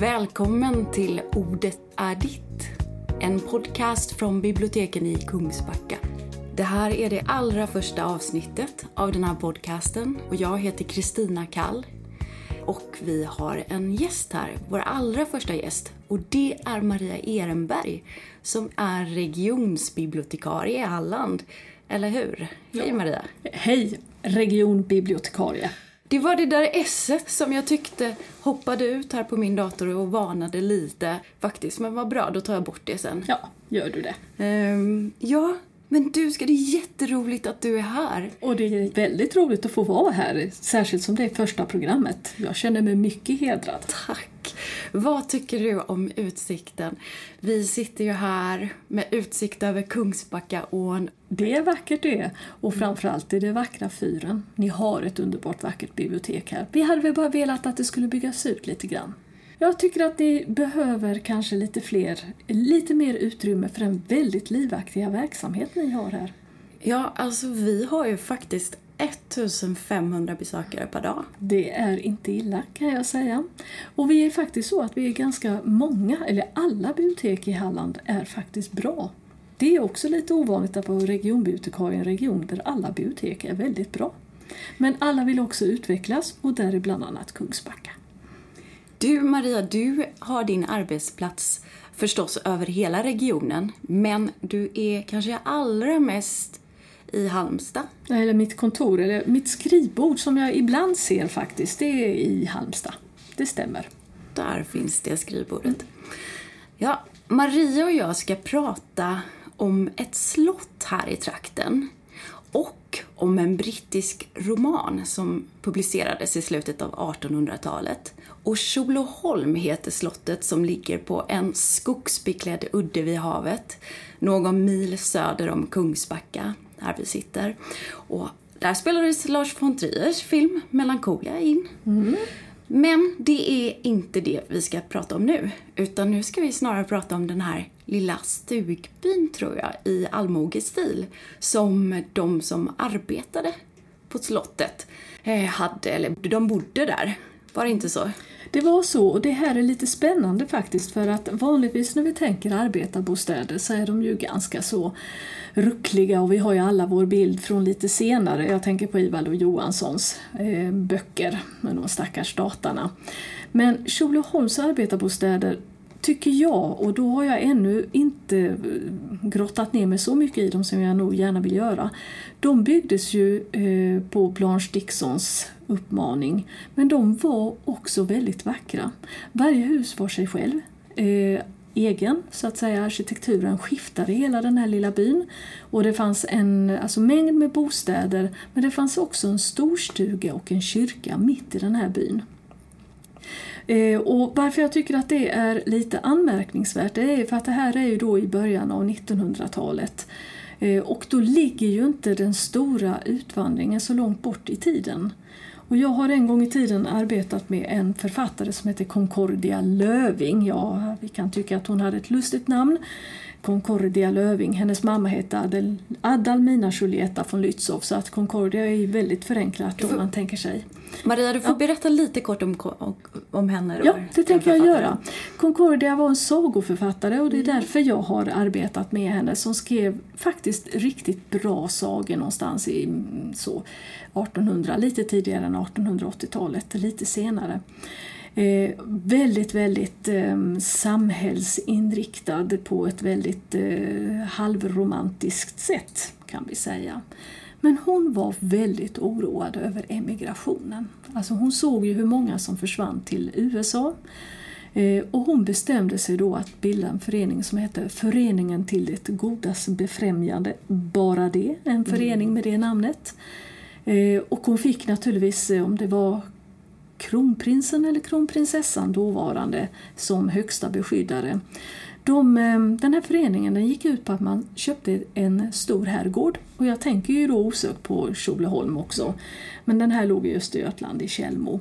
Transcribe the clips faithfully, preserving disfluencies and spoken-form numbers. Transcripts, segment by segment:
Välkommen till Ordet är ditt, en podcast från biblioteken i Kungsbacka. Det här är det allra första avsnittet av den här podcasten och jag heter Kristina Kall. Och vi har en gäst här, vår allra första gäst, och det är Maria Ehrenberg som är regionsbibliotekarie i Halland, eller hur? Ja. Hej Maria. Hej, regionbibliotekarie. Det var det där esset som jag tyckte hoppade ut här på min dator och varnade lite faktiskt. Men vad bra, då tar jag bort det sen. Ja, gör du det. Um, ja, men du ska, det är jätteroligt att du är här. Och det är väldigt roligt att få vara här, särskilt som det är första programmet. Jag känner mig mycket hedrad. Tack. Vad tycker du om utsikten? Vi sitter ju här med utsikt över Kungsbackaån. Det är vackert det, och framförallt är det vackra fyren. Ni har ett underbart vackert bibliotek här. Vi hade väl bara velat att det skulle byggas ut lite grann. Jag tycker att det behöver kanske lite fler, lite mer utrymme för den väldigt livaktiga verksamhet ni har här. Ja, alltså vi har ju faktiskt femtonhundra besökare per dag. Det är inte illa kan jag säga. Och vi är faktiskt så att vi är ganska många, eller alla bibliotek i Halland är faktiskt bra. Det är också lite ovanligt att vara regionbibliotekar i en region där alla bibliotek är väldigt bra. Men alla vill också utvecklas, och där är bland annat Kungsbacka. Du Maria, du har din arbetsplats förstås över hela regionen, men du är kanske allra mest i Halmstad. Eller mitt kontor, eller mitt skrivbord som jag ibland ser faktiskt, det är i Halmstad. Det stämmer. Där finns det skrivbordet. Ja, Maria och jag ska prata om ett slott här i trakten och om en brittisk roman som publicerades i slutet av artonhundratalet. Och Soloholm heter slottet som ligger på en skogsbeklädd udde vid havet, någon mil söder om Kungsbacka, där vi sitter. Och där spelades Lars von Triers film Melancholia in. Mm. Men det är inte det vi ska prata om nu, utan nu ska vi snarare prata om den här lilla stugbyn, tror jag, i allmogestil som de som arbetade på slottet hade, eller de bodde där. Var det inte så? Det var så, och det här är lite spännande faktiskt, för att vanligtvis när vi tänker arbetarbostäder så är de ju ganska så ruckliga, och vi har ju alla vår bild från lite senare. Jag tänker på Ivar Lo-Johanssons eh, böcker med de stackars statarna. Men Tjolöholms arbetarbostäder tycker jag, och då har jag ännu inte grottat ner mig så mycket i dem som jag nog gärna vill göra. De byggdes ju eh, på Blanche Dicksons uppmaning, men de var också väldigt vackra. Varje hus var sig själv, eh, egen så att säga. Arkitekturen skiftade hela den här lilla byn, och det fanns en alltså, mängd med bostäder, men det fanns också en storstuga och en kyrka mitt i den här byn. Och varför jag tycker att det är lite anmärkningsvärt, det är för att det här är ju då i början av nittonhundratalet, och då ligger ju inte den stora utvandringen så långt bort i tiden. Och jag har en gång i tiden arbetat med en författare som heter Concordia Löfving. Ja, vi kan tycka att hon hade ett lustigt namn. Concordia Löfving. Hennes mamma heter Adel, Adalmina Julietta von Lützow. Så att Concordia är väldigt förenklat om man tänker sig. Maria, du får ja. berätta lite kort om, om, om henne. Då, ja, det tänker jag göra. Concordia var en sagoförfattare, och det är därför jag har arbetat med henne. Som skrev faktiskt riktigt bra sagor någonstans i så artonhundra, lite tidigare än artonhundraåttiotalet, lite senare. Eh, väldigt, väldigt eh, samhällsinriktad på ett väldigt eh, halvromantiskt sätt kan vi säga. Men hon var väldigt oroad över emigrationen. Alltså hon såg ju hur många som försvann till U S A. Eh, och hon bestämde sig då att bilda en förening som heter Föreningen till det godas befrämjande. Bara det, en förening med det namnet. Eh, och hon fick naturligtvis, om det var kronprinsen eller kronprinsessan dåvarande, som högsta beskyddare. De, den här föreningen den gick ut på att man köpte en stor herrgård, och jag tänker ju då osökt på Sköleholm också, men den här låg i Östergötland i Källmo,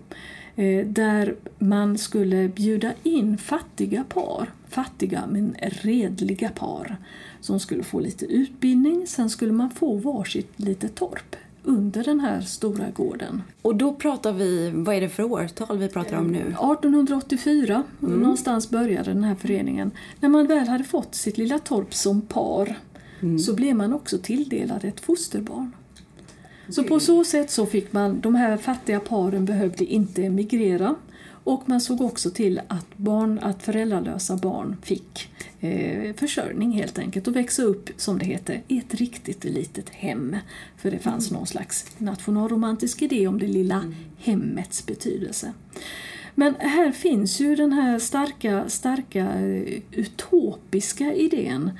där man skulle bjuda in fattiga par, fattiga men redliga par som skulle få lite utbildning. Sen skulle man få varsitt litet torp under den här stora gården. Och då pratar vi, vad är det för årtal vi pratar om nu? arton åttiofyra, mm. någonstans började den här föreningen. När man väl hade fått sitt lilla torp som par mm. så blev man också tilldelad ett fosterbarn. Okay. Så på så sätt så fick man, de här fattiga paren behövde inte emigrera. Och man såg också till att, barn, att föräldralösa barn fick eh, försörjning helt enkelt. Och växa upp, som det heter, i ett riktigt litet hem. För det fanns mm. någon slags nationalromantisk idé om det lilla mm. hemmets betydelse. Men här finns ju den här starka, starka utopiska idén.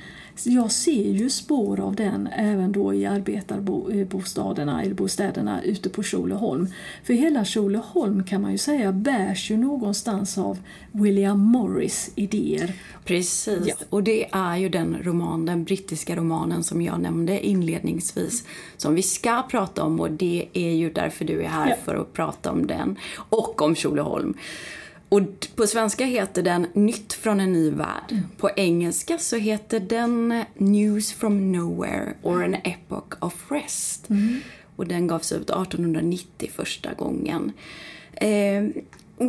Jag ser ju spår av den även då i arbetarbostäderna eller bostäderna ute på Soloholm. För hela Soloholm kan man ju säga bärs ju någonstans av William Morris idéer. Precis, ja. Och det är ju den roman, den brittiska romanen som jag nämnde inledningsvis som vi ska prata om, och det är ju därför du är här, ja. För att prata om den och om Soloholm. Och på svenska heter den Nytt från en ny värld. Mm. På engelska så heter den News from Nowhere or an Epoch of Rest. Mm. Och den gavs ut arton nittio första gången. Eh,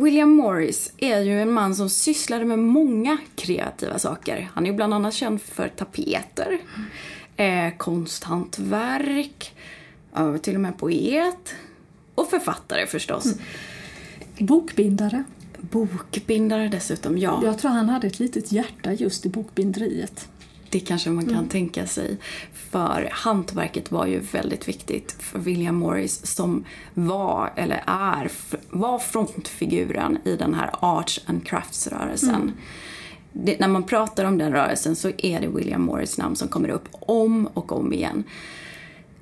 William Morris är ju en man som sysslade med många kreativa saker. Han är ju bland annat känd för tapeter, mm. eh, konsthantverk, ja, till och med poet och författare förstås. Mm. Bokbindare. Bokbindare dessutom, ja. Jag tror han hade ett litet hjärta just i bokbinderiet. Det kanske man kan mm. tänka sig. För hantverket var ju väldigt viktigt för William Morris som var, eller är, var frontfiguren i den här Arts and Crafts-rörelsen. Mm. Det, när man pratar om den rörelsen så är det William Morris namn som kommer upp om och om igen.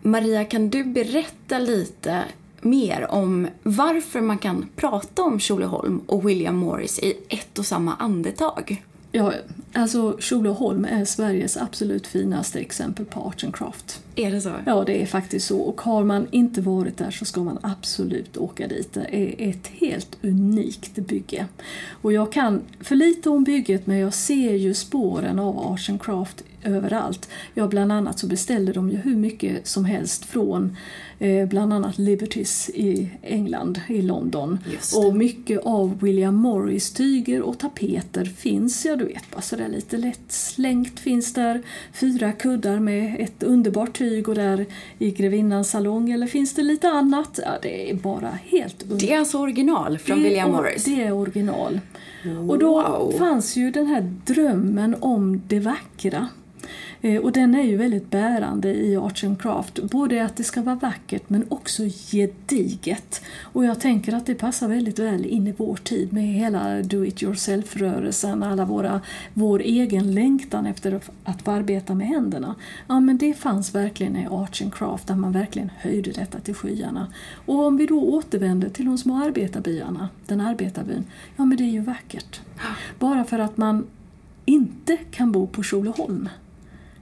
Maria, kan du berätta lite mer om varför man kan prata om Tjolöholm och William Morris i ett och samma andetag? Ja, alltså Tjolöholm är Sveriges absolut finaste exempel på Arts and Crafts. Är det så? Ja, det är faktiskt så. Och har man inte varit där så ska man absolut åka dit. Det är ett helt unikt bygge. Och jag kan för lite om bygget, men jag ser ju spåren av Arts and Crafts överallt. Jag bland annat så beställde de ju hur mycket som helst från eh, bland annat Liberty's i England, i London. Och mycket av William Morris tyger och tapeter finns, ja du vet, bara sådär lite lätt slängt finns där. Fyra kuddar med ett underbart tyg och där i grevinnans salong, eller finns det lite annat? Ja, det är bara helt underbart. Det är alltså original från det, William Morris? Det är original. Wow. Och då fanns ju den här drömmen om det vackra. Och den är ju väldigt bärande i Arts and Craft. Både att det ska vara vackert men också gediget. Och jag tänker att det passar väldigt väl in i vår tid med hela do-it-yourself-rörelsen. Alla våra, vår egen längtan efter att få arbeta med händerna. Ja, men det fanns verkligen i Arts and Craft där man verkligen höjde detta till skyarna. Och om vi då återvänder till de små arbetarbyarna, den arbetarbyn. Ja, men det är ju vackert. Bara för att man inte kan bo på Tjolöholm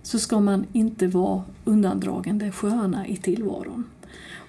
så ska man inte vara undandragen det sköna i tillvaron.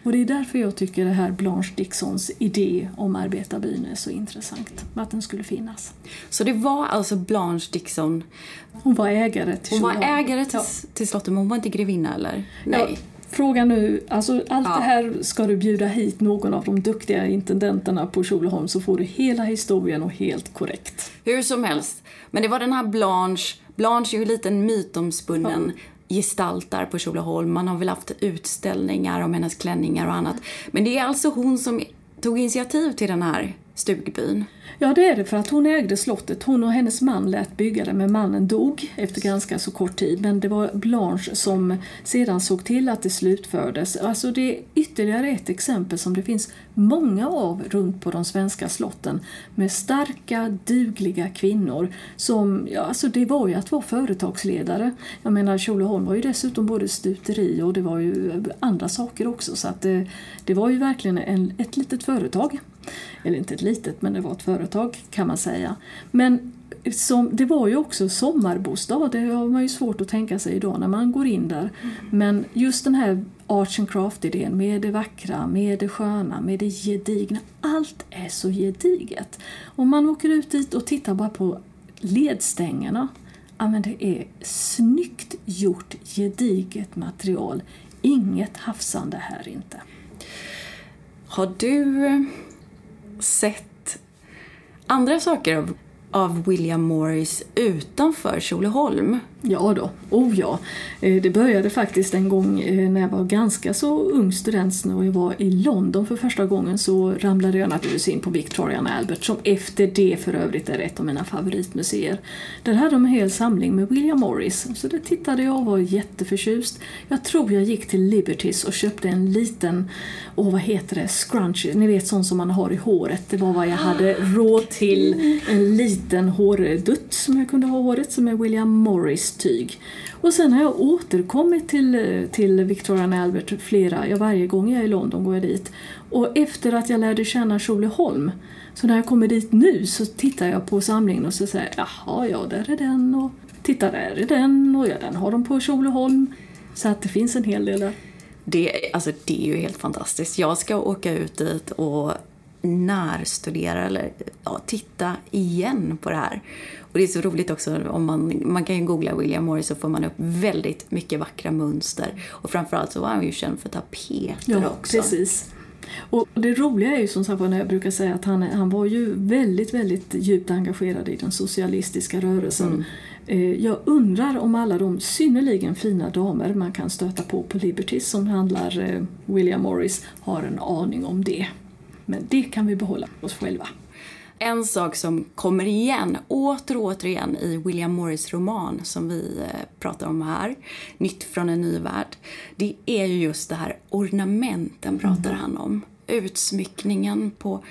Och det är därför jag tycker det här Blanche Dicksons idé om arbetarbyn är så intressant. Att den skulle finnas. Så det var alltså Blanche Dickson? Hon var ägare till Hon var ägare till, till slottet, men hon var inte grevinna eller? Nej. Ja. Fråga nu, alltså allt ja. Det här ska du bjuda hit någon av de duktiga intendenterna på Tjolöholm så får du hela historien och helt korrekt. Hur som helst, men det var den här Blanche, Blanche är ju en liten mytomspunnen ja. Gestaltar på Tjolöholm. Man har väl haft utställningar om hennes klänningar och annat. Men det är alltså hon som tog initiativ till den här stugbyn. Ja, det är det, för att hon ägde slottet. Hon och hennes man lät bygga det, men mannen dog efter ganska så kort tid. Men det var Blanche som sedan såg till att det slutfördes. Alltså det är ytterligare ett exempel som det finns många av runt på de svenska slotten. Med starka, dugliga kvinnor som, ja, alltså det var ju att vara företagsledare. Jag menar, Tjolöholm var ju dessutom både stuteri och det var ju andra saker också. Så att det, det var ju verkligen en, ett litet företag. Eller inte ett litet, men det var ett företag kan man säga. Men som, det var ju också sommarbostad. Det har man ju svårt att tänka sig idag när man går in där. Mm. Men just den här Arts and Craft-idén med det vackra, med det sköna, med det gedigna. Allt är så gediget. Om man åker ut dit och tittar bara på ledstängerna. Ja, men det är snyggt gjort, gediget material. inget hafsande här inte. Har du sett andra saker av, av William Morris utanför Sköleholm? Ja då, oh ja. Det började faktiskt en gång när jag var ganska så ung student och jag var i London för första gången, så ramlade jag naturligtvis in på Victoria and Albert, som efter det för övrigt är ett av mina favoritmuseer. Där hade de en hel samling med William Morris, så det tittade jag och var jätteförtjust. Jag tror jag gick till Liberty's och köpte en liten, åh oh, vad heter det, scrunchie, ni vet sånt som man har i håret. Det var vad jag hade råd till, en liten hårdutt som jag kunde ha håret som är William Morris tyg. Och sen har jag återkommit till, till Victoria and Albert flera, jag varje gång jag är i London går jag dit. Och efter att jag lärde känna Soloholm, så när jag kommer dit nu så tittar jag på samlingen och så säger jag, jaha, ja där är den och titta där är den och ja, den har de på Soloholm. Så att det finns en hel del där. Det, alltså, det är ju helt fantastiskt. Jag ska åka ut dit och närstudera eller ja, titta igen på det här. Och det är så roligt också, om man, man kan ju googla William Morris så får man upp väldigt mycket vackra mönster. Och framförallt så var han ju känd för tapeter ja, också. Precis. Och det roliga är ju som sagt, när jag brukar säga att han, han var ju väldigt, väldigt djupt engagerad i den socialistiska rörelsen. Mm. Jag undrar om alla de synnerligen fina damer man kan stöta på på Liberty's som handlar William Morris har en aning om det. Men det kan vi behålla oss själva. En sak som kommer igen, åter och återigen i William Morris roman som vi pratar om här, Nytt från en ny värld, det är ju just det här ornamenten pratar mm. han om. Utsmyckningen på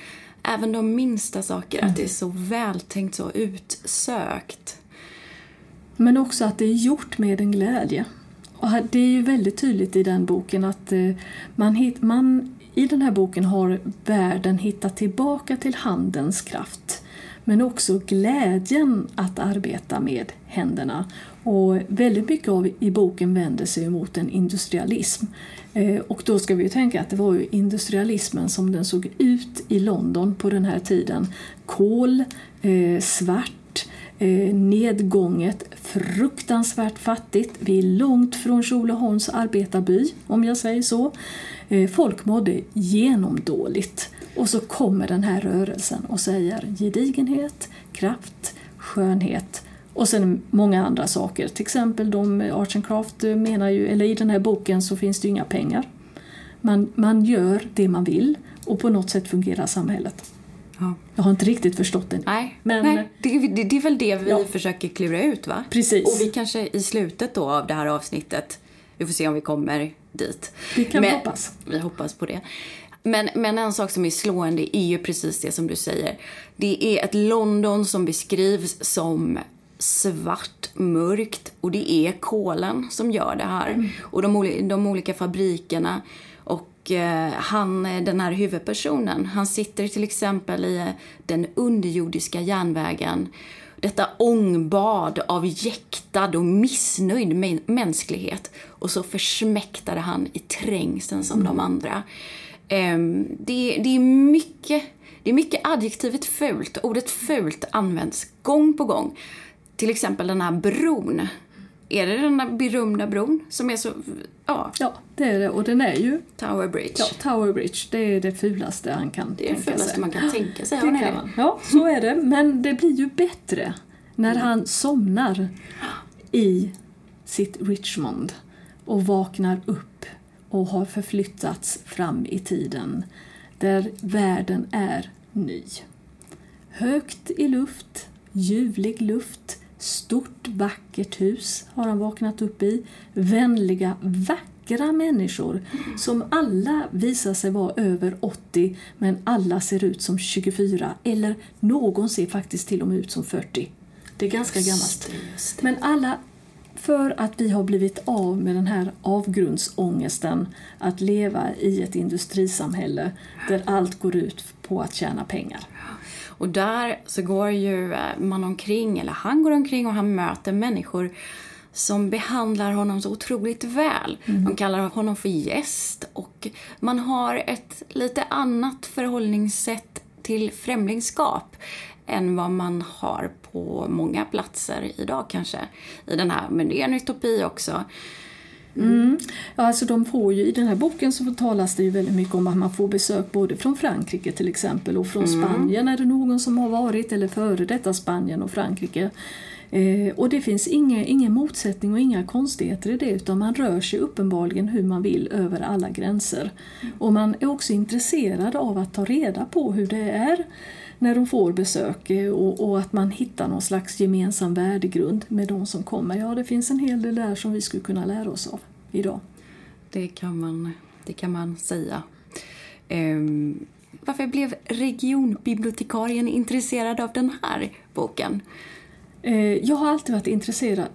även de minsta saker, mm. att det är så vältänkt, så utsökt. Men också att det är gjort med en glädje. Och det är ju väldigt tydligt i den boken att man hittar... Man I den här boken har världen hittat tillbaka till handens kraft, men också glädjen att arbeta med händerna. Och väldigt mycket av i boken vänder sig mot en industrialism. Eh, och då ska vi ju tänka att det var ju industrialismen som den såg ut i London på den här tiden. Kol, eh, svart. Eh, nedgånget, fruktansvärt fattigt. Vi är långt från Sköleholms arbetarby, om jag säger så. Eh, folk mådde genomdåligt. Och så kommer den här rörelsen och säger gedigenhet, kraft, skönhet och sen många andra saker. Till exempel de Arts and Crafts menar ju, eller i den här boken så finns det ju inga pengar. Man, man gör det man vill och på något sätt fungerar samhället. Ja. Jag har inte riktigt förstått det. Nej, men nej, det, det, det är väl det vi ja. försöker klura ut, va? Precis. Och vi kanske i slutet då av det här avsnittet, vi får se om vi kommer dit. Vi kan men, hoppas. Vi hoppas på det. Men, men en sak som är slående är ju precis det som du säger. Det är ett London som beskrivs som svart, mörkt, och det är kolen som gör det här. Mm. Och de, de olika fabrikerna. Och han, den här huvudpersonen, han sitter till exempel i den underjordiska järnvägen. Detta ångbad av jäktad och missnöjd mänsklighet. Och så försmäktade han i trängseln som mm. de andra. Det, det är mycket, det är mycket adjektivet fult. Ordet fult används gång på gång. Till exempel den här bron. Är det den där berömda bron som är så... Ja, ja det är det. Och den är ju... Tower Bridge. Ja, Tower Bridge. Det är det fulaste man kan det tänka sig. Det fulaste sig. man kan tänka sig. Det kan man. Ja, så är det. Men det blir ju bättre när mm. han somnar i sitt Richmond och vaknar upp och har förflyttats fram i tiden där världen är ny. Högt i luft, ljuvlig luft... Stort, vackert hus har han vaknat upp i. Vänliga, vackra människor som alla visar sig vara över åttio, men alla ser ut som tjugofyra, eller någon ser faktiskt till och med ut som fyrtio. Det är ganska just gammalt. Just men alla, för att vi har blivit av med den här avgrundsångesten att leva i ett industrisamhälle där allt går ut på att tjäna pengar. Och där så går ju man omkring, eller han går omkring och han möter människor som behandlar honom så otroligt väl. Mm. De kallar honom för gäst och man har ett lite annat förhållningssätt till främlingskap än vad man har på många platser idag kanske. I den här, men det är en utopi också. Mm. Ja, alltså de får ju, i den här boken så talas det ju väldigt mycket om att man får besök både från Frankrike till exempel och från mm. Spanien. Är det någon som har varit eller före detta Spanien och Frankrike? Eh, och det finns inga, ingen motsättning och inga konstigheter i det, utan man rör sig uppenbarligen hur man vill över alla gränser. Mm. Och man är också intresserad av att ta reda på hur det är när de får besök och, och att man hittar någon slags gemensam värdegrund med de som kommer. Ja, det finns en hel del där som vi skulle kunna lära oss av idag. Det kan man, det kan man säga. Ehm, varför blev regionbibliotekarien intresserad av den här boken? Jag har alltid varit intresserad,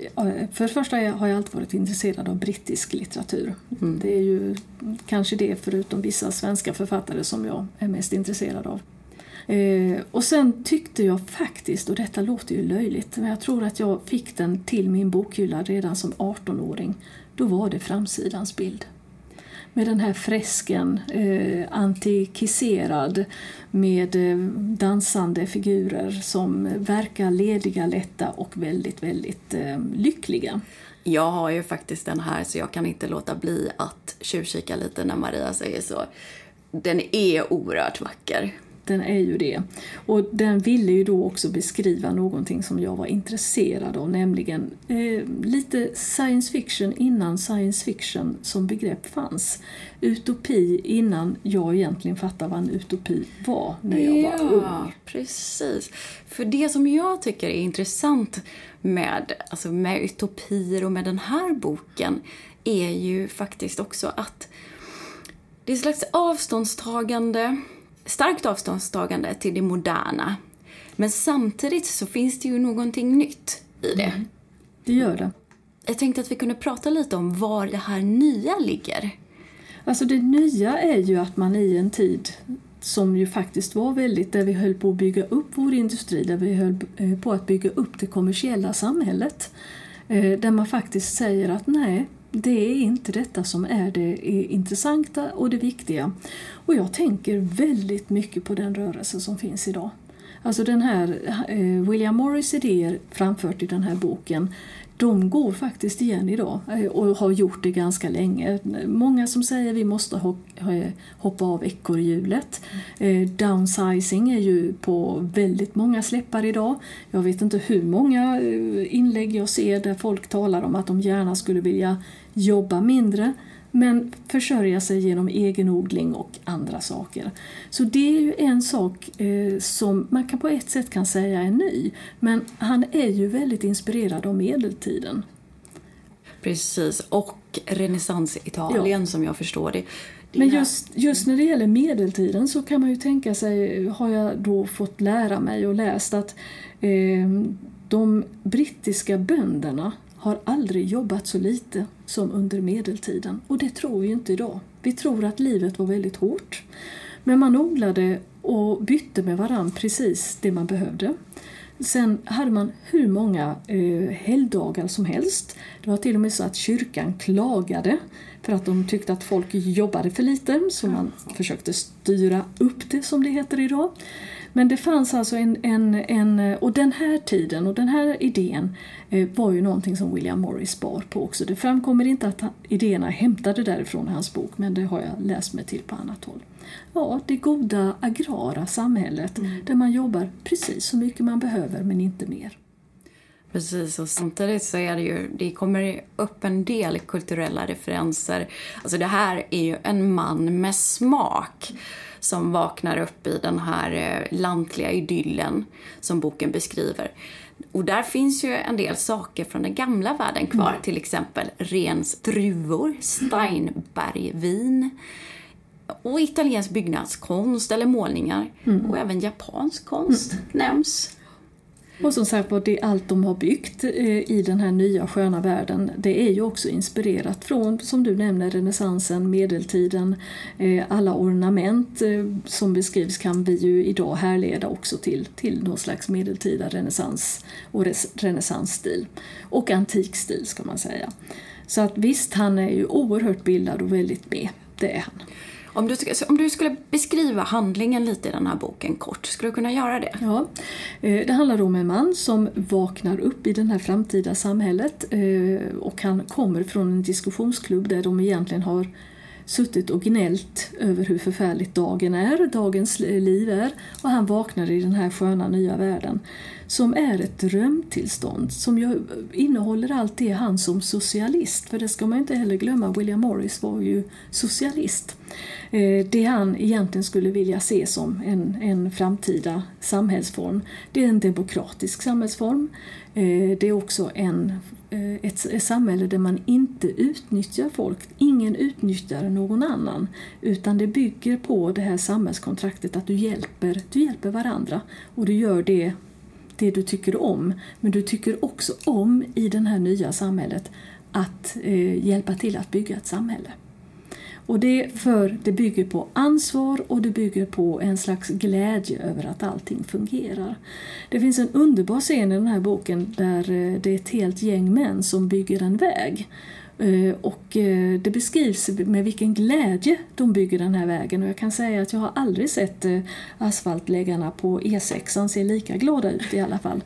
för det första har jag alltid varit intresserad av brittisk litteratur. Mm. Det är ju kanske det förutom vissa svenska författare som jag är mest intresserad av. Eh, och sen tyckte jag faktiskt, och detta låter ju löjligt, men jag tror att jag fick den till min bokhylla redan som artonåring. Då var det framsidans bild. Med den här fresken, eh, antikiserad, med eh, dansande figurer som verkar lediga, lätta och väldigt, väldigt eh, lyckliga. Jag har ju faktiskt den här, så jag kan inte låta bli att tjuvkika lite när Maria säger så. Den är oerhört vacker. Den är ju det. Och den ville ju då också beskriva någonting som jag var intresserad av, nämligen eh, lite science fiction innan science fiction som begrepp fanns. Utopi innan jag egentligen fattade vad en utopi var när jag ja, var ung. Ja, precis. För det som jag tycker är intressant med, alltså med utopier och med den här boken är ju faktiskt också att det är ett slags avståndstagande... starkt avståndstagande till det moderna. Men samtidigt så finns det ju någonting nytt i det. Mm, det gör det. Jag tänkte att vi kunde prata lite om var det här nya ligger. Alltså det nya är ju att man i en tid som ju faktiskt var väldigt, där vi höll på att bygga upp vår industri, där vi höll på att bygga upp det kommersiella samhället, där man faktiskt säger att nej, det är inte detta som är det intressanta och det viktiga. Och jag tänker väldigt mycket på den rörelse som finns idag. Alltså den här eh, William Morris idéer framfört i den här boken, de går faktiskt igen idag och har gjort det ganska länge. Många som säger att vi måste hoppa av ekorrhjulet. Downsizing är ju på väldigt många släppar idag. Jag vet inte hur många inlägg jag ser där folk talar om att de gärna skulle vilja jobba mindre, men försörja sig genom egenodling och andra saker. Så det är ju en sak eh, som man kan på ett sätt kan säga är ny. Men han är ju väldigt inspirerad av medeltiden. Precis, och renässans-Italien, ja, som jag förstår det. det men just, just när det gäller medeltiden så kan man ju tänka sig, har jag då fått lära mig och läst att eh, de brittiska bönderna har aldrig jobbat så lite som under medeltiden. Och det tror vi inte idag. Vi tror att livet var väldigt hårt. Men man odlade och bytte med varann precis det man behövde. Sen hade man hur många eh, helgdagar som helst. Det var till och med så att kyrkan klagade för att de tyckte att folk jobbade för lite. Så man försökte styra upp det, som det heter idag. Men det fanns alltså en, en, en... Och den här tiden och den här idén var ju någonting som William Morris bar på också. Det framkommer inte att idéerna hämtade därifrån hans bok, men det har jag läst mig till på annat håll. Ja, det goda agrara samhället, mm, där man jobbar precis så mycket man behöver men inte mer. Precis, och samtidigt så är det ju, det kommer upp en del kulturella referenser. Alltså det här är ju en man med smak som vaknar upp i den här lantliga idyllen som boken beskriver. Och där finns ju en del saker från den gamla världen kvar. Mm. Till exempel Rens druvor, Steinbergvin och italiensk byggnadskonst eller målningar. Mm. Och även japansk konst mm. nämns. Och som sagt, det är allt de har byggt i den här nya sköna världen, det är ju också inspirerat från, som du nämnde, renässansen, medeltiden. Alla ornament som beskrivs kan vi ju idag härleda också till, till någon slags medeltida renässans och renässansstil. Och antikstil ska man säga. Så att visst, han är ju oerhört bildad och väldigt med, det är han. Om du, om du skulle beskriva handlingen lite i den här boken kort, skulle du kunna göra det? Ja, det handlar om en man som vaknar upp i det här framtida samhället, och han kommer från en diskussionsklubb där de egentligen har suttit och gnällt över hur förfärligt dagen är, dagens liv är, och han vaknar i den här sköna nya världen som är ett drömtillstånd som innehåller allt det han som socialist, för det ska man inte heller glömma, William Morris var ju socialist. Det han egentligen skulle vilja se som en, en framtida samhällsform, det är en demokratisk samhällsform, det är också en Ett, ett samhälle där man inte utnyttjar folk, ingen utnyttjar någon annan, utan det bygger på det här samhällskontraktet att du hjälper, du hjälper varandra, och du gör det, det du tycker om, men du tycker också om i det här nya samhället att eh, hjälpa till att bygga ett samhälle. Och det, för det bygger på ansvar, och det bygger på en slags glädje över att allting fungerar. Det finns en underbar scen i den här boken där det är ett helt gäng män som bygger en väg. Och det beskrivs med vilken glädje de bygger den här vägen. Och jag kan säga att jag har aldrig sett asfaltläggarna på E sex. De ser lika glada ut i alla fall.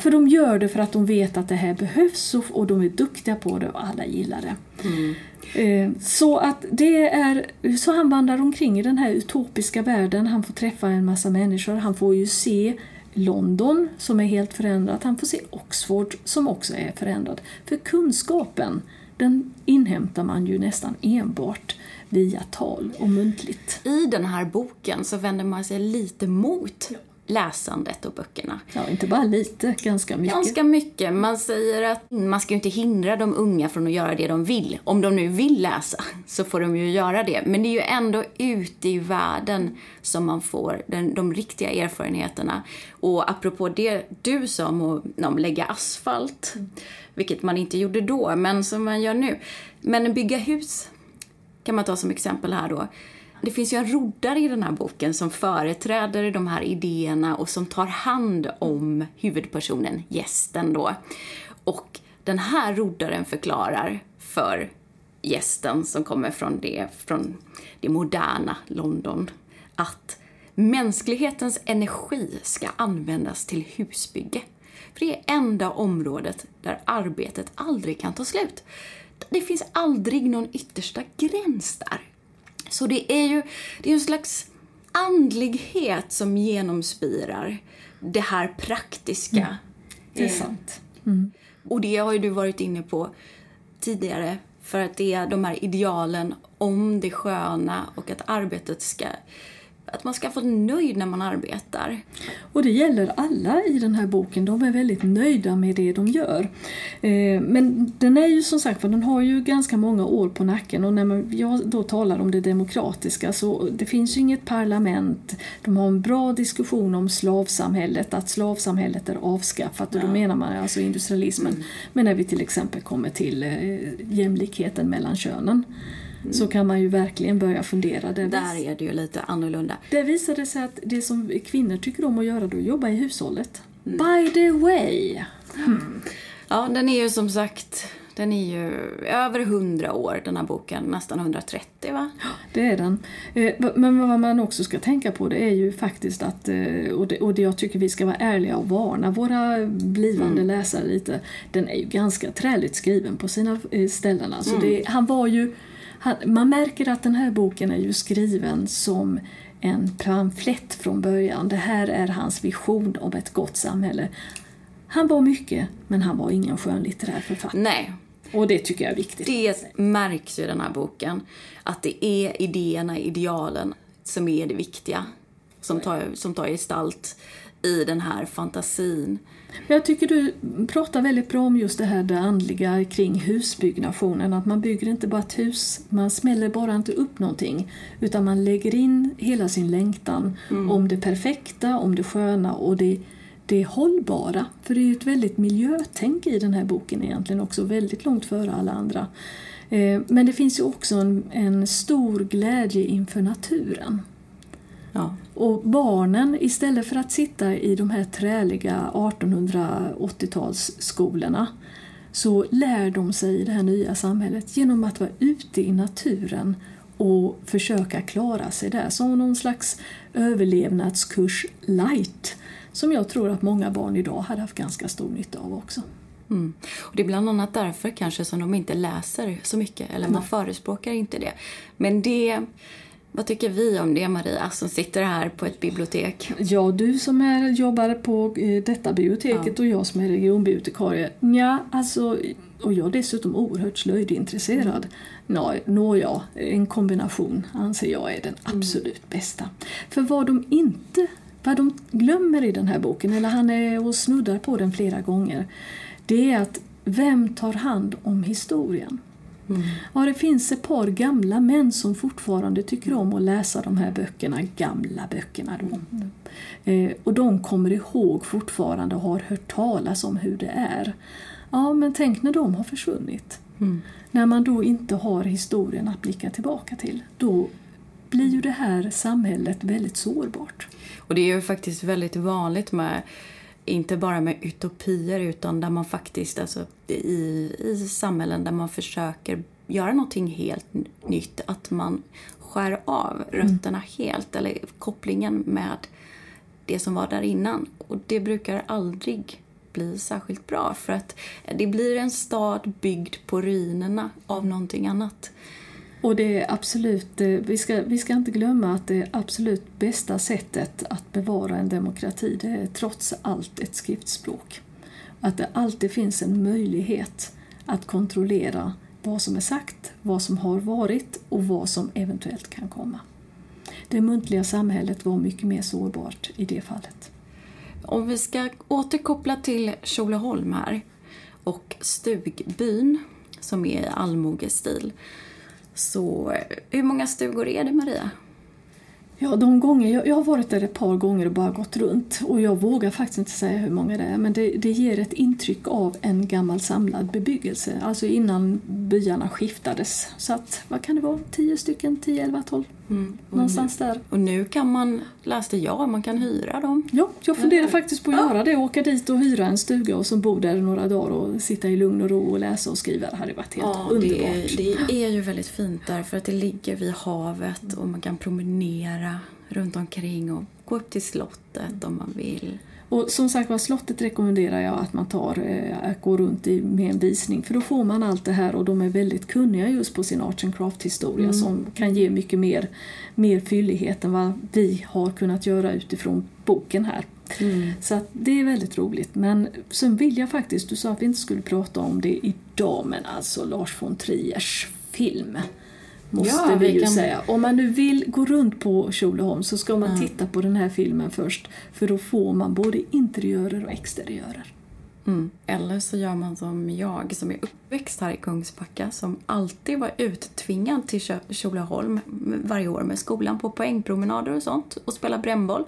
För de gör det för att de vet att det här behövs, och de är duktiga på det, och alla gillar det. Mm. Så att det är, så han vandrar omkring i den här utopiska världen. Han får träffa en massa människor. Han får ju se London som är helt förändrat. Han får se Oxford som också är förändrad. För kunskapen, den inhämtar man ju nästan enbart via tal och muntligt. I den här boken så vänder man sig lite mot läsandet och böckerna. Ja, inte bara lite, ganska mycket. Ganska mycket. Man säger att man ska ju inte hindra de unga från att göra det de vill. Om de nu vill läsa så får de ju göra det. Men det är ju ändå ute i världen som man får den, de riktiga erfarenheterna. Och apropå det du sa om att lägga asfalt, vilket man inte gjorde då, men som man gör nu. Men bygga hus kan man ta som exempel här då. Det finns ju en roddare i den här boken som företräder de här idéerna och som tar hand om huvudpersonen, gästen då. Och den här roddaren förklarar för gästen som kommer från det, från det moderna London att mänsklighetens energi ska användas till husbygge. För det är enda området där arbetet aldrig kan ta slut. Det finns aldrig någon yttersta gräns där. Så det är ju det är en slags andlighet som genomspirar det här praktiska. Mm. Det är sant. Mm. Och det har ju du varit inne på tidigare, för att det är de här idealen om det sköna och att arbetet ska... Att man ska få nöjd när man arbetar. Och det gäller alla i den här boken. De är väldigt nöjda med det de gör. Men den är ju som sagt, för den har ju ganska många år på nacken. Och när jag då talar om det demokratiska, så det finns ju inget parlament. De har en bra diskussion om slavsamhället. Att slavsamhället är avskaffat. Och då menar man alltså industrialismen. Mm. Men när vi till exempel kommer till jämlikheten mellan könen. Mm. Så kan man ju verkligen börja fundera. Det Där vis- är det ju lite annorlunda. Det visade sig att det som kvinnor tycker om att göra då, jobba i hushållet. Mm. By the way. Mm. Ja, den är ju som sagt, den är ju över hundra år den här boken. Nästan hundratrettio, va? Det är den. Men vad man också ska tänka på, det är ju faktiskt att, och det, och det jag tycker vi ska vara ärliga och varna våra blivande mm. läsare lite. Den är ju ganska träligt skriven på sina ställen. Alltså mm. det, han var ju... Han, man märker att den här boken är ju skriven som en pamflett från början. Det här är hans vision om ett gott samhälle. Han var mycket, men han var ingen skönlitterär författare. Nej. Och det tycker jag är viktigt. Det märks ju i den här boken att det är idéerna, idealen som är det viktiga. Som tar, som tar gestalt i den här fantasin. Jag tycker du pratar väldigt bra om just det här det andliga kring husbyggnationen. Att man bygger inte bara ett hus, man smäller bara inte upp någonting. Utan man lägger in hela sin längtan mm. om det perfekta, om det sköna och det, det hållbara. För det är ju ett väldigt miljötänk i den här boken egentligen också. Väldigt långt före alla andra. Men det finns ju också en, en stor glädje inför naturen. Ja. Och barnen, istället för att sitta i de här träliga artonhundraåttiotalsskolorna, så lär de sig i det här nya samhället genom att vara ute i naturen och försöka klara sig där som någon slags överlevnadskurs light som jag tror att många barn idag hade haft ganska stor nytta av också. Mm. Och det är bland annat därför kanske som de inte läser så mycket eller man förespråkar inte det. Men det, vad tycker vi om det, Maria, som sitter här på ett bibliotek? Ja, du som är, jobbar på detta biblioteket, ja. Och jag som är regionbibliotekarie. Ja, alltså, och jag är dessutom oerhört slöjdintresserad. Nå, nå ja, en kombination anser jag är den absolut mm. bästa. För vad de inte, vad de glömmer i den här boken, eller han är och snuddar på den flera gånger, det är att vem tar hand om historien? Mm. Ja, det finns ett par gamla män som fortfarande tycker om att läsa de här böckerna, gamla böckerna. Då. Mm. Eh, och de kommer ihåg fortfarande och har hört talas om hur det är. Ja, men tänk när de har försvunnit. Mm. När man då inte har historien att blicka tillbaka till, då blir ju det här samhället väldigt sårbart. Och det är ju faktiskt väldigt vanligt med, inte bara med utopier utan där man faktiskt, alltså, i, i samhällen där man försöker göra någonting helt nytt. Att man skär av rötterna mm. helt eller kopplingen med det som var där innan. Och det brukar aldrig bli särskilt bra för att det blir en stad byggd på ruinerna av någonting annat. Och det är absolut, vi ska, vi ska inte glömma att det absolut bästa sättet att bevara en demokrati, det är trots allt ett skriftspråk. Att det alltid finns en möjlighet att kontrollera vad som är sagt, vad som har varit och vad som eventuellt kan komma. Det muntliga samhället var mycket mer sårbart i det fallet. Om vi ska återkoppla till Sköleholm här och stugbyn som är i allmogestil. Så hur många stugor är det, Maria? Ja, de gånger, jag, jag har varit där ett par gånger och bara gått runt. Och jag vågar faktiskt inte säga hur många det är. Men det, det ger ett intryck av en gammal samlad bebyggelse. Alltså innan byarna skiftades. Så att, vad kan det vara? Tio stycken, tio, elva, tolv. Mm. Någonstans där. Och nu kan man, läste jag, man kan hyra dem. Ja, jag funderar mm. faktiskt på att göra det. Åka dit och hyra en stuga och som bor där några dagar och sitta i lugn och ro och läsa och skriva. Det hade varit helt ja, underbart. Det är, det är ju väldigt fint där för att det ligger vid havet och man kan promenera runt omkring och gå upp till slottet om man vill. Och som sagt var, slottet rekommenderar jag att man tar att gå runt i med en visning, för då får man allt det här och de är väldigt kunniga just på sin Arts and Crafts historia mm. som kan ge mycket mer, mer fyllighet än vad vi har kunnat göra utifrån boken här. Mm. Så att det är väldigt roligt. Men sen vill jag faktiskt, du sa att vi inte skulle prata om det idag, men alltså Lars von Triers film måste ja, vi ju kan... säga. Om man nu vill gå runt på Sköleholm så ska man mm. titta på den här filmen först. För då får man både interiörer och exteriörer. Mm. Eller så gör man som jag som är uppväxt här i Kungsbacka. Som alltid var uttvingad till Sköleholm varje år med skolan på poängpromenader och sånt. Och spela brännboll.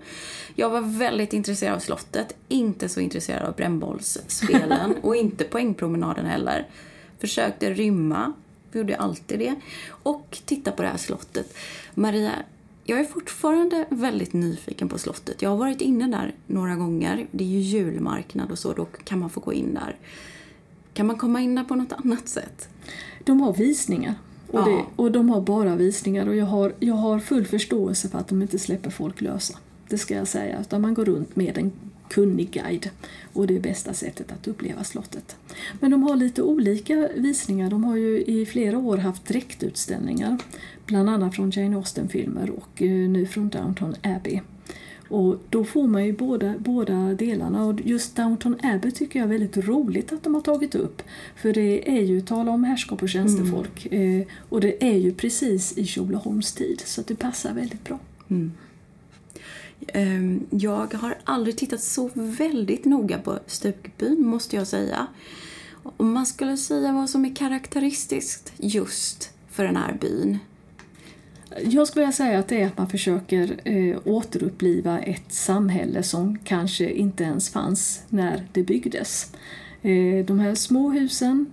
Jag var väldigt intresserad av slottet. Inte så intresserad av brännbollsspelen. Och inte poängpromenaden heller. Försökte rymma. Vi gjorde alltid det. Och titta på det här slottet. Maria, jag är fortfarande väldigt nyfiken på slottet. Jag har varit inne där några gånger. Det är ju julmarknad och så. Då kan man få gå in där. Kan man komma in där på något annat sätt? De har visningar. Och, ja. det, och de har bara visningar. Och jag har, jag har full förståelse för att de inte släpper folk lösa. Det ska jag säga. Utan man går runt med en kunnig guide. Och det är bästa sättet att uppleva slottet. Men de har lite olika visningar. De har ju i flera år haft direktutställningar. Bland annat från Jane Austen-filmer och nu från Downton Abbey. Och då får man ju båda, båda delarna. Och just Downton Abbey tycker jag är väldigt roligt att de har tagit upp. För det är ju, tala om härskap och tjänstefolk. Mm. Eh, och det är ju precis i Sköleholms tid. Så det passar väldigt bra. Mm. Jag har aldrig tittat så väldigt noga på stugbyn, måste jag säga. Om man skulle säga vad som är karaktäristiskt just för den här byn. Jag skulle säga att det är att man försöker eh, återuppliva ett samhälle som kanske inte ens fanns när det byggdes. Eh, de här små husen,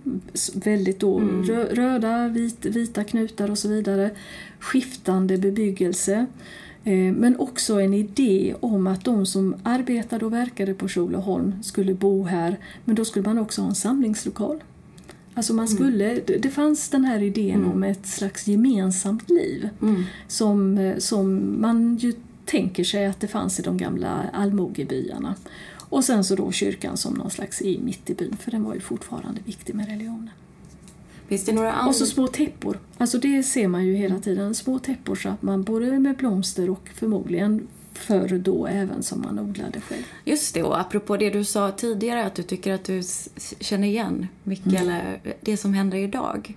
väldigt då, mm. rö- röda, vit, vita knutar och så vidare. Skiftande bebyggelse. Men också en idé om att de som arbetade och verkade på Sköleholm skulle bo här. Men då skulle man också ha en samlingslokal. Alltså man skulle, mm. det fanns den här idén mm. om ett slags gemensamt liv mm. som, som man ju tänker sig att det fanns i de gamla allmogebyarna. Och sen så då kyrkan som någon slags i mitt i byn, för den var ju fortfarande viktig med religionen. Finns det några andra? Och så små täppor. Alltså det ser man ju hela tiden. Små täppor så att man både med blomster och förmodligen förr då även som man odlade själv. Just det, och apropå det du sa tidigare att du tycker att du känner igen mycket mm. eller det som händer idag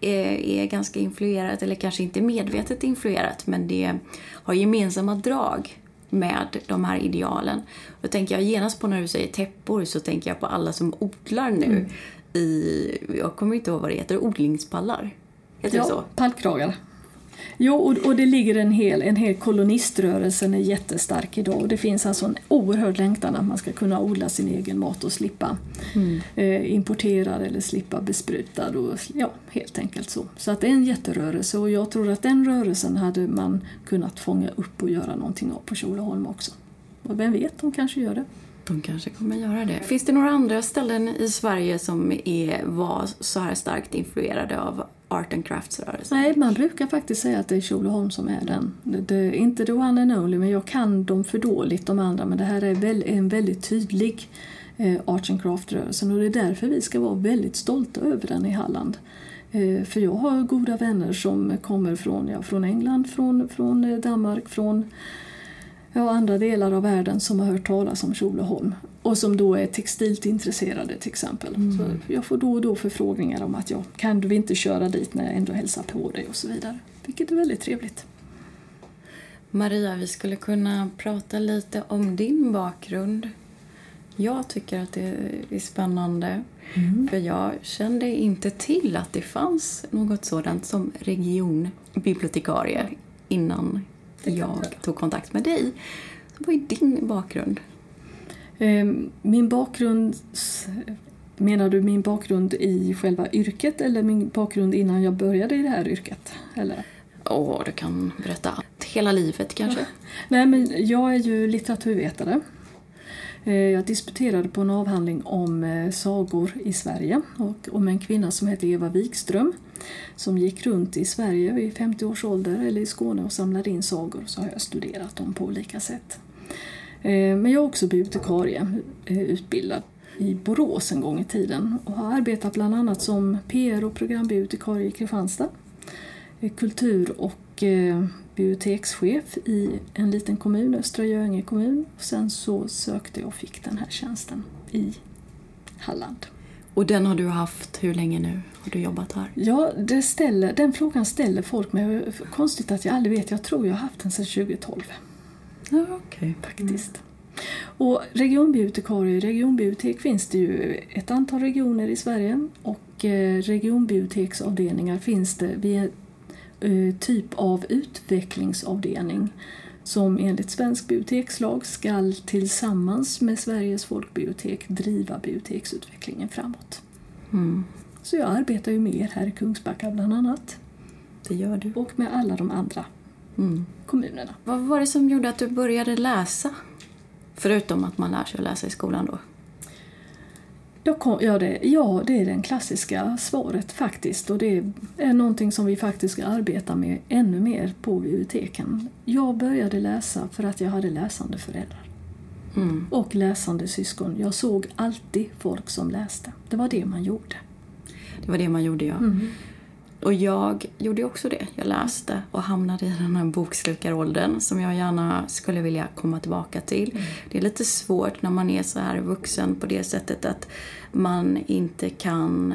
är, är ganska influerat eller kanske inte medvetet influerat, men det har gemensamma drag med de här idealen. Då tänker jag genast på när du säger täppor, så tänker jag på alla som odlar nu mm. i, jag kommer inte ihåg vad det heter, odlingspallar. Heter ja, det så? Pallkragar. Jo, och, och det ligger en hel, en hel koloniströrelsen är jättestark idag, och det finns alltså en oerhörd längtan att man ska kunna odla sin egen mat och slippa mm. eh, importerad eller slippa besprutad och ja, helt enkelt så. Så att det är en jätterörelse, och jag tror att den rörelsen hade man kunnat fånga upp och göra någonting av på Sköleholm också. Och vem vet, de kanske gör det. De kanske kommer göra det. Finns det några andra ställen i Sverige som är, var så här starkt influerade av Art and Crafts rörelse? Nej, man brukar faktiskt säga att det är Tjolöholm som är den. Det, det, inte the one and only, men jag kan dem för dåligt, de andra. Men det här är väl, en väldigt tydlig eh, Art and Craft-rörelsen. Och det är därför vi ska vara väldigt stolta över den i Halland. Eh, för jag har goda vänner som kommer från, ja, från England, från, från eh, Danmark, från... och andra delar av världen som har hört talas om Soloholm och som då är textilt intresserade till exempel. Mm. Så jag får då och då förfrågningar om att jag kan du inte köra dit när jag ändå hälsar på dig och så vidare. Vilket är väldigt trevligt. Maria, vi skulle kunna prata lite om din bakgrund. Jag tycker att det är spännande. Mm. För jag kände inte till att det fanns något sådant som regionbibliotekarie innan jag tog kontakt med dig. Vad är din bakgrund? Min bakgrund, menar du min bakgrund i själva yrket eller min bakgrund innan jag började i det här yrket? Eller? Åh, du kan berätta hela livet kanske. Ja. Nej, men jag är ju litteraturvetare. Jag disputerade på en avhandling om sagor i Sverige och om en kvinna som heter Eva Wikström som gick runt i Sverige vid femtio års ålder eller i Skåne och samlade in sagor, så har jag studerat dem på olika sätt. Men jag är också bibliotekarie, utbildad i Borås en gång i tiden och har arbetat bland annat som P R och programbibliotekarie i Kristianstad, kultur och bibliotekschef i en liten kommun, Östra Göinge kommun. Och sen så sökte jag och fick den här tjänsten i Halland. Och den har du haft hur länge nu? Har du jobbat här? Ja, det ställer, den frågan ställer folk mig. Konstigt att jag aldrig vet. Jag tror jag har haft den sedan tjugo tolv. Ja, okej. Okay. Faktiskt. Och regionbibliotekarier, regionbibliotek finns det ju ett antal regioner i Sverige. Och regionbiblioteksavdelningar finns det vid typ av utvecklingsavdelning som enligt svensk bibliotekslag ska tillsammans med Sveriges folkbibliotek driva biblioteksutvecklingen framåt. Mm. Så jag arbetar ju med er här i Kungsbacka bland annat. Det gör du. Och med alla de andra mm. kommunerna. Vad var det som gjorde att du började läsa? Förutom att man lär sig att läsa i skolan då? Kom, ja, det, ja, det är den klassiska svaret faktiskt, och det är någonting som vi faktiskt ska arbeta med ännu mer på biblioteken. Jag började läsa för att jag hade läsande föräldrar mm. och läsande syskon. Jag såg alltid folk som läste. Det var det man gjorde. Det var det man gjorde, ja. Mm. Och jag gjorde också det. Jag läste och hamnade i den här bokslukaråldern som jag gärna skulle vilja komma tillbaka till. Mm. Det är lite svårt när man är så här vuxen på det sättet att man inte kan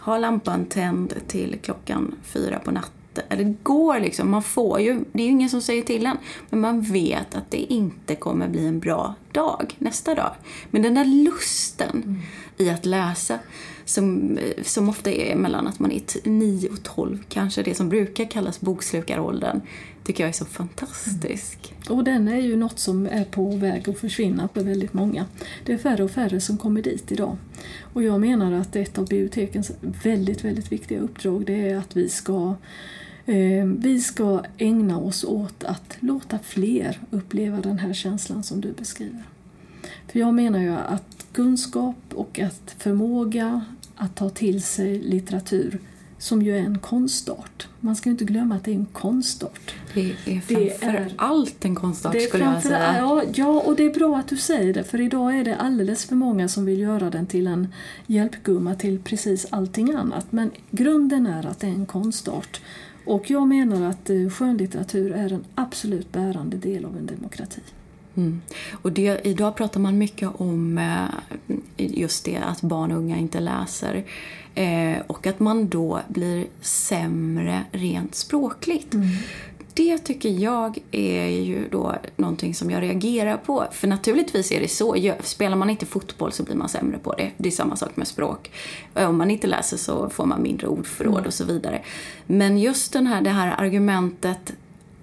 ha lampan tänd till klockan fyra på natten. Eller det går liksom, man får ju, det är ju ingen som säger till en, men man vet att det inte kommer bli en bra dag nästa dag. Men den där lusten mm. i att läsa som, som ofta är mellan att man är nio och tolv, kanske det som brukar kallas bokslukaråldern, tycker jag är så fantastisk. Mm. Och den är ju något som är på väg att försvinna för väldigt många. Det är färre och färre som kommer dit idag. Och jag menar att ett av bibliotekens väldigt, väldigt viktiga uppdrag, det är att vi ska, eh, vi ska ägna oss åt att låta fler uppleva den här känslan som du beskriver. För jag menar ju att kunskap och att förmåga att ta till sig litteratur, som ju är en konstart. Man ska ju inte glömma att det är en konstart. Det är framför allt en konstart, det är skulle jag säga. Ja, ja, och det är bra att du säger det. För idag är det alldeles för många som vill göra den till en hjälpgumma till precis allting annat. Men grunden är att det är en konstart. Och jag menar att skönlitteratur är en absolut bärande del av en demokrati. Mm. Och det, idag pratar man mycket om just det att barn och unga inte läser eh, och att man då blir sämre rent språkligt. Mm. Det tycker jag är ju då någonting som jag reagerar på. För naturligtvis är det så. Spelar man inte fotboll så blir man sämre på det. Det är samma sak med språk. Om man inte läser så får man mindre ordförråd och så vidare. Men just den här, det här argumentet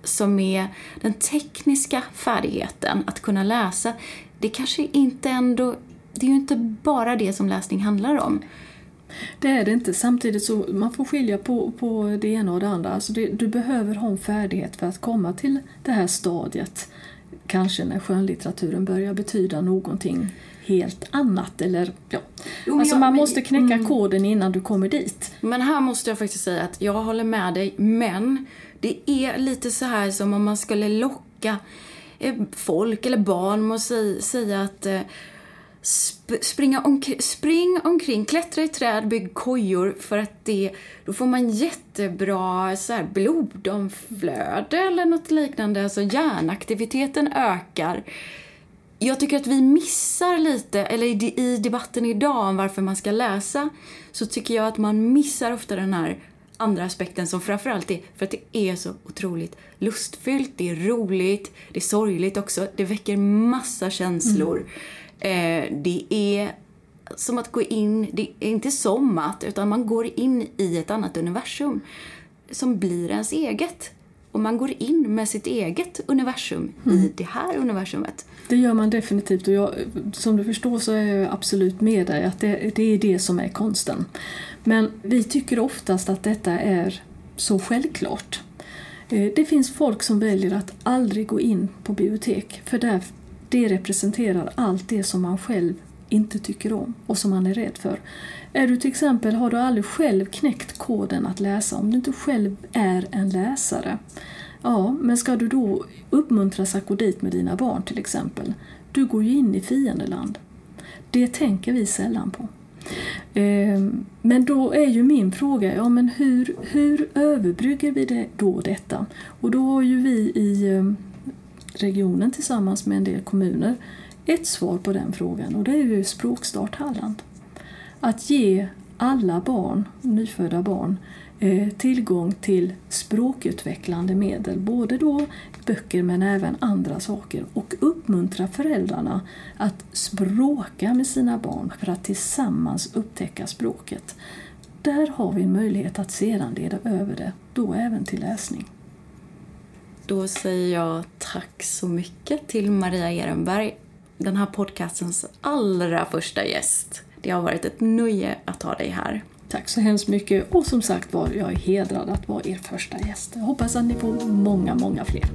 som är den tekniska färdigheten att kunna läsa, det kanske inte ändå, det är ju inte bara det som läsning handlar om. Det är det inte. Samtidigt så man får skilja på, på det ena och det andra. Alltså det, du behöver ha en färdighet för att komma till det här stadiet, kanske när skönlitteraturen börjar betyda någonting helt annat. Eller, ja. Jo, alltså jag, man måste knäcka mm. koden innan du kommer dit. Men här måste jag faktiskt säga att jag håller med dig, men det är lite så här som om man skulle locka folk eller barn med att säga att sp- springa omkring, spring omkring, klättra i träd, bygg kojor, för att det, då får man jättebra så här blodomflöde eller något liknande. Alltså hjärnaktiviteten ökar. Jag tycker att vi missar lite, eller i debatten idag om varför man ska läsa, så tycker jag att man missar ofta den här andra aspekten, som framförallt är för att det är så otroligt lustfyllt, det är roligt, det är sorgligt också, det väcker massa känslor. Mm. Eh, det är som att gå in, det är inte som att, utan man går in i ett annat universum som blir ens eget. Och man går in med sitt eget universum mm. i det här universumet. Det gör man definitivt, och jag, som du förstår så är jag absolut med dig att det, det är det som är konsten. Men vi tycker oftast att detta är så självklart. Det finns folk som väljer att aldrig gå in på bibliotek, för där, det representerar allt det som man själv inte tycker om och som man är rädd för. Är du till exempel, har du aldrig själv knäckt koden att läsa, om du inte själv är en läsare, ja, men ska du då uppmuntras att gå dit med dina barn till exempel? Du går ju in i fiendeland. Det tänker vi sällan på. Men då är ju min fråga, ja, men hur, hur överbrygger vi det då detta? Och då har ju vi i regionen tillsammans med en del kommuner ett svar på den frågan, och det är ju Språkstart Halland. Att ge alla barn, nyfödda barn, tillgång till språkutvecklande medel, både då böcker men även andra saker, och uppmuntra föräldrarna att språka med sina barn för att tillsammans upptäcka språket. Där har vi en möjlighet att sedan leda över det, då även till läsning. Då säger jag tack så mycket till Maria Ehrenberg, den här podcastens allra första gäst. Det har varit ett nöje att ha dig här. Tack så hemskt mycket, och som sagt var, jag är hedrad att vara er första gäst. Jag hoppas att ni får många, många fler.